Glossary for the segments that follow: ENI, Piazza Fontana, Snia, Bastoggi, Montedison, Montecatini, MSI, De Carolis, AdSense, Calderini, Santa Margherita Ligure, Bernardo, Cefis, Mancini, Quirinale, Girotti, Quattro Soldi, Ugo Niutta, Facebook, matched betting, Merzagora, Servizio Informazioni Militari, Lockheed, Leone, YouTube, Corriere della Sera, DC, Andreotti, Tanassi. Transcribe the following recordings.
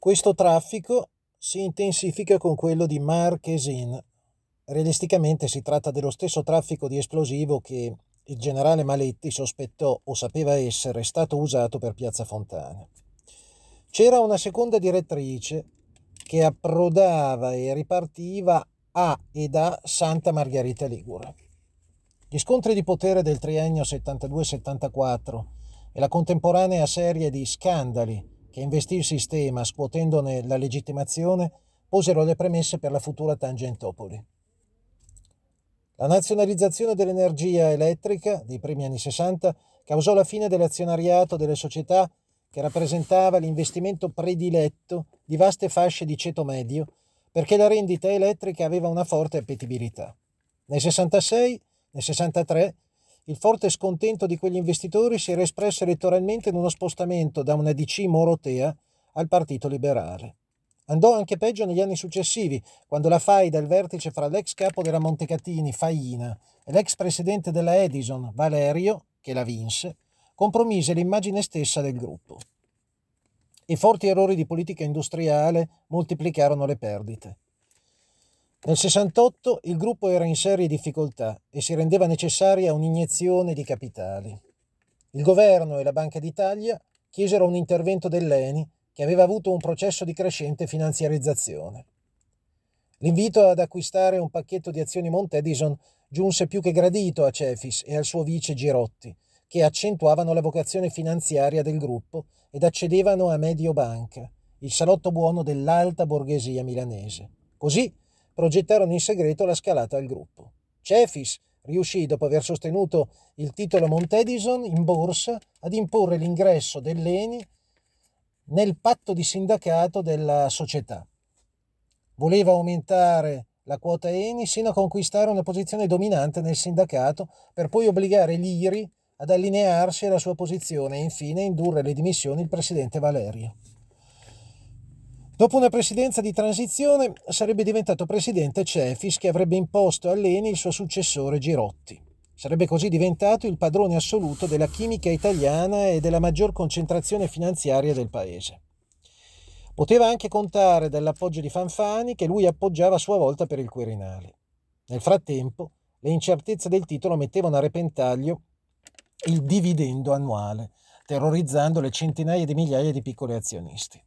Questo traffico si intensifica con quello di Marchesin. Realisticamente si tratta dello stesso traffico di esplosivo che il generale Maletti sospettò o sapeva essere stato usato per Piazza Fontana. C'era una seconda direttrice che approdava e ripartiva a e da Santa Margherita Ligure. Gli scontri di potere del triennio 72-74 e la contemporanea serie di scandali che investì il sistema scuotendone la legittimazione posero le premesse per la futura Tangentopoli. La nazionalizzazione dell'energia elettrica dei primi anni 60 causò la fine dell'azionariato delle società che rappresentava l'investimento prediletto di vaste fasce di ceto medio perché la rendita elettrica aveva una forte appetibilità. Nel 66, nel 63, il forte scontento di quegli investitori si era espresso elettoralmente in uno spostamento da una DC morotea al Partito Liberale. Andò anche peggio negli anni successivi, quando la faida al vertice fra l'ex capo della Montecatini, Faina, e l'ex presidente della Edison, Valerio, che la vinse, compromise l'immagine stessa del gruppo. I forti errori di politica industriale moltiplicarono le perdite. Nel 68 il gruppo era in serie difficoltà e si rendeva necessaria un'iniezione di capitali. Il governo e la Banca d'Italia chiesero un intervento dell'ENI che aveva avuto un processo di crescente finanziarizzazione. L'invito ad acquistare un pacchetto di azioni Montedison giunse più che gradito a Cefis e al suo vice Girotti, che accentuavano la vocazione finanziaria del gruppo ed accedevano a Mediobanca, il salotto buono dell'alta borghesia milanese. Così progettarono in segreto la scalata al gruppo. Cefis riuscì, dopo aver sostenuto il titolo Montedison in borsa, ad imporre l'ingresso dell'ENI nel patto di sindacato della società. Voleva aumentare la quota ENI sino a conquistare una posizione dominante nel sindacato per poi obbligare l'IRI ad allinearsi alla sua posizione e infine indurre alle dimissioni il presidente Valerio. Dopo una presidenza di transizione sarebbe diventato presidente Cefis, che avrebbe imposto all'ENI il suo successore Girotti. Sarebbe così diventato il padrone assoluto della chimica italiana e della maggior concentrazione finanziaria del paese. Poteva anche contare dall'appoggio di Fanfani, che lui appoggiava a sua volta per il Quirinale. Nel frattempo, le incertezze del titolo mettevano a repentaglio il dividendo annuale, terrorizzando le centinaia di migliaia di piccoli azionisti.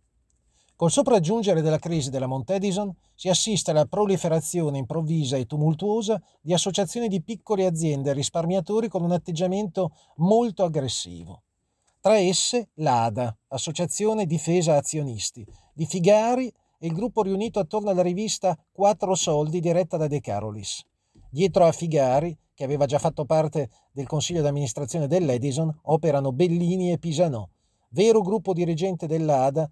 Col sopraggiungere della crisi della Montedison si assiste alla proliferazione improvvisa e tumultuosa di associazioni di piccole aziende e risparmiatori con un atteggiamento molto aggressivo. Tra esse l'ADA, Associazione Difesa Azionisti, di Figari e il gruppo riunito attorno alla rivista Quattro Soldi diretta da De Carolis. Dietro a Figari, che aveva già fatto parte del consiglio d'amministrazione dell'Edison, operano Bellini e Pisanò, vero gruppo dirigente dell'ADA.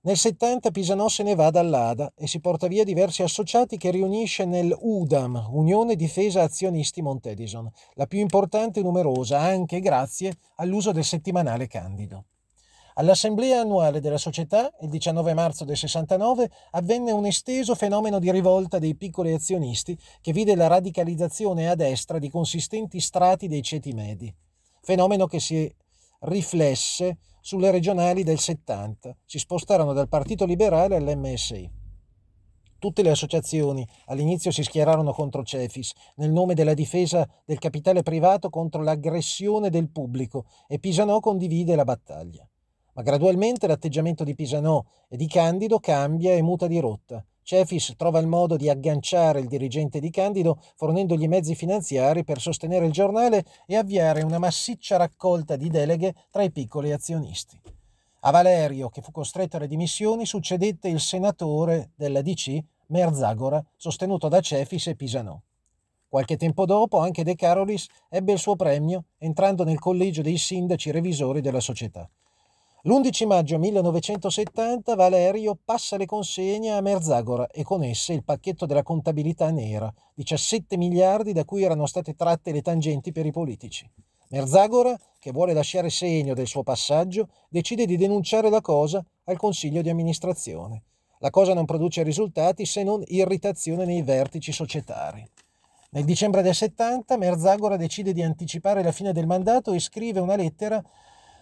Nel 70 Pisanò se ne va dall'ADA e si porta via diversi associati che riunisce nel UDAM, Unione Difesa Azionisti Montedison, la più importante e numerosa anche grazie all'uso del settimanale Candido. All'assemblea annuale della società, il 19 marzo del 69, avvenne un esteso fenomeno di rivolta dei piccoli azionisti che vide la radicalizzazione a destra di consistenti strati dei ceti medi, fenomeno che si riflesse sulle regionali del 70, si spostarono dal Partito Liberale all'MSI. Tutte le associazioni all'inizio si schierarono contro Cefis nel nome della difesa del capitale privato contro l'aggressione del pubblico e Pisanò condivide la battaglia. Ma gradualmente l'atteggiamento di Pisanò e di Candido cambia e muta di rotta. Cefis trova il modo di agganciare il dirigente di Candido fornendogli mezzi finanziari per sostenere il giornale e avviare una massiccia raccolta di deleghe tra i piccoli azionisti. A Valerio, che fu costretto alle dimissioni, succedette il senatore della DC, Merzagora, sostenuto da Cefis e Pisanò. Qualche tempo dopo anche De Carolis ebbe il suo premio entrando nel collegio dei sindaci revisori della società. L'11 maggio 1970 Valerio passa le consegne a Merzagora e con esse il pacchetto della contabilità nera, 17 miliardi da cui erano state tratte le tangenti per i politici. Merzagora, che vuole lasciare segno del suo passaggio, decide di denunciare la cosa al consiglio di amministrazione. La cosa non produce risultati se non irritazione nei vertici societari. Nel dicembre del 70 Merzagora decide di anticipare la fine del mandato e scrive una lettera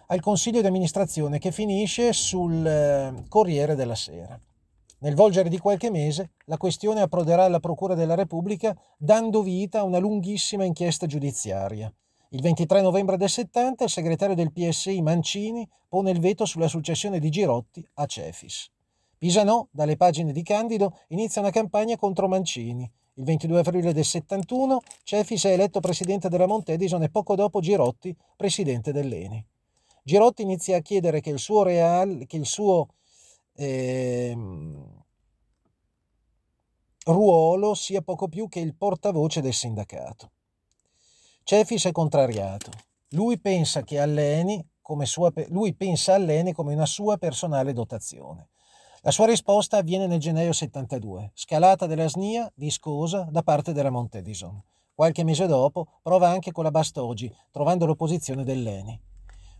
al Consiglio di amministrazione, che finisce sul Corriere della Sera. Nel volgere di qualche mese la questione approderà alla Procura della Repubblica, dando vita a una lunghissima inchiesta giudiziaria. Il 23 novembre del 70 il segretario del PSI Mancini pone il veto sulla successione di Girotti a Cefis. Pisanò, dalle pagine di Candido, inizia una campagna contro Mancini. Il 22 aprile del 71 Cefis è eletto presidente della Montedison e poco dopo Girotti presidente dell'ENI. Girotti inizia a chiedere che il suo ruolo sia poco più che il portavoce del sindacato. Cefis è contrariato. Lui pensa all'ENI come una sua personale dotazione. La sua risposta avviene nel gennaio 72, scalata della Snia, viscosa, da parte della Montedison. Qualche mese dopo prova anche con la Bastoggi, trovando l'opposizione dell'ENI.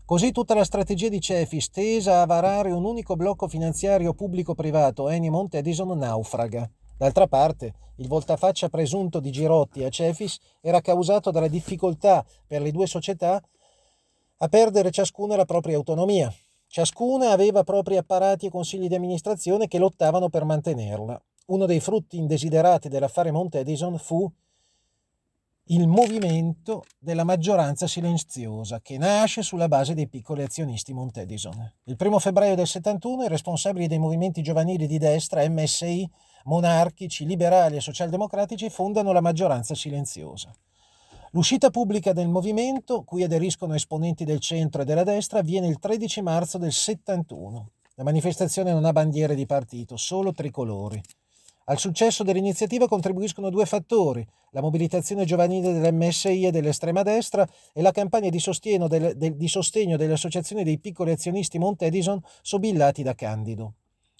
Così tutta la strategia di Cefis, tesa a varare un unico blocco finanziario pubblico-privato ENI-Montedison, naufraga. D'altra parte, il voltafaccia presunto di Girotti a Cefis era causato dalla difficoltà per le due società a perdere ciascuna la propria autonomia. Ciascuna aveva propri apparati e consigli di amministrazione che lottavano per mantenerla. Uno dei frutti indesiderati dell'affare Montedison fu il movimento della maggioranza silenziosa, che nasce sulla base dei piccoli azionisti Montedison. Il 1 febbraio del 71 i responsabili dei movimenti giovanili di destra, MSI, monarchici, liberali e socialdemocratici fondano la maggioranza silenziosa. L'uscita pubblica del movimento, cui aderiscono esponenti del centro e della destra, avviene il 13 marzo del 71. La manifestazione non ha bandiere di partito, solo tricolori. Al successo dell'iniziativa contribuiscono due fattori: la mobilitazione giovanile dell'MSI e dell'estrema destra e la campagna di sostegno delle associazioni dei piccoli azionisti Montedison sobillati da Candido.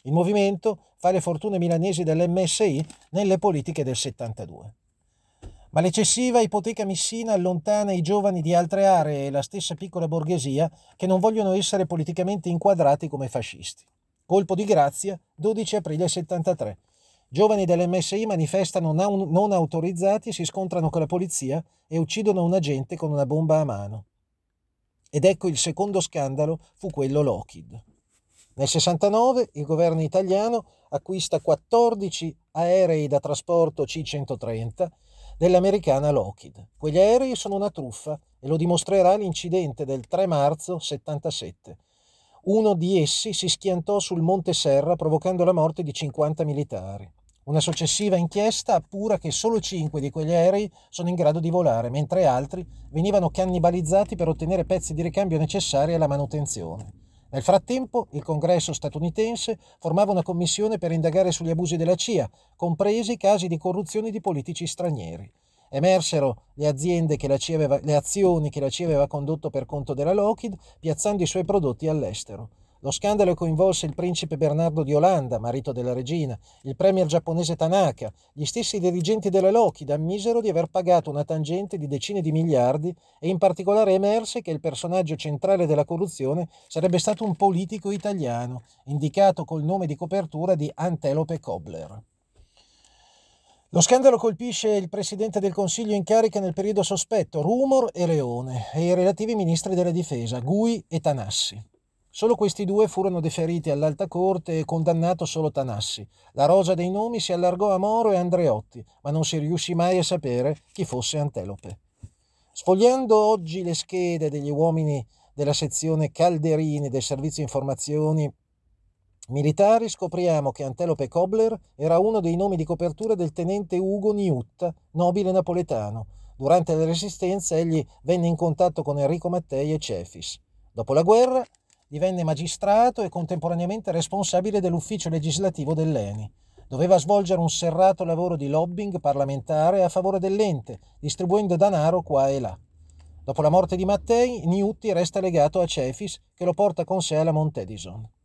Il movimento fa le fortune milanesi dell'MSI nelle politiche del 72. Ma l'eccessiva ipoteca missina allontana i giovani di altre aree e la stessa piccola borghesia, che non vogliono essere politicamente inquadrati come fascisti. Colpo di grazia, 12 aprile 73. Giovani dell'MSI manifestano non autorizzati, si scontrano con la polizia e uccidono un agente con una bomba a mano. Ed ecco il secondo scandalo, fu quello Lockheed. Nel 69 il governo italiano acquista 14 aerei da trasporto C-130 dell'americana Lockheed. Quegli aerei sono una truffa e lo dimostrerà l'incidente del 3 marzo 77. Uno di essi si schiantò sul Monte Serra provocando la morte di 50 militari. Una successiva inchiesta appura che solo 5 di quegli aerei sono in grado di volare, mentre altri venivano cannibalizzati per ottenere pezzi di ricambio necessari alla manutenzione. Nel frattempo, il Congresso statunitense formava una commissione per indagare sugli abusi della CIA, compresi casi di corruzione di politici stranieri. Emersero le azioni che la CIA aveva condotto per conto della Lockheed, piazzando i suoi prodotti all'estero. Lo scandalo coinvolse il principe Bernardo di Olanda, marito della regina, il premier giapponese Tanaka. Gli stessi dirigenti della Lockheed ammisero di aver pagato una tangente di decine di miliardi e in particolare emerse che il personaggio centrale della corruzione sarebbe stato un politico italiano, indicato col nome di copertura di Antelope Cobbler. Lo scandalo colpisce il presidente del Consiglio in carica nel periodo sospetto, Rumor e Leone, e i relativi ministri della difesa, Gui e Tanassi. Solo questi due furono deferiti all'Alta Corte e condannato solo Tanassi. La rosa dei nomi si allargò a Moro e Andreotti, ma non si riuscì mai a sapere chi fosse Antelope. Sfogliando oggi le schede degli uomini della sezione Calderini del Servizio Informazioni Militari, scopriamo che Antelope Cobbler era uno dei nomi di copertura del tenente Ugo Niutta, nobile napoletano. Durante la Resistenza egli venne in contatto con Enrico Mattei e Cefis. Dopo la guerra divenne magistrato e contemporaneamente responsabile dell'ufficio legislativo dell'ENI. Doveva svolgere un serrato lavoro di lobbying parlamentare a favore dell'ente, distribuendo denaro qua e là. Dopo la morte di Mattei, Niutti resta legato a Cefis, che lo porta con sé alla Montedison.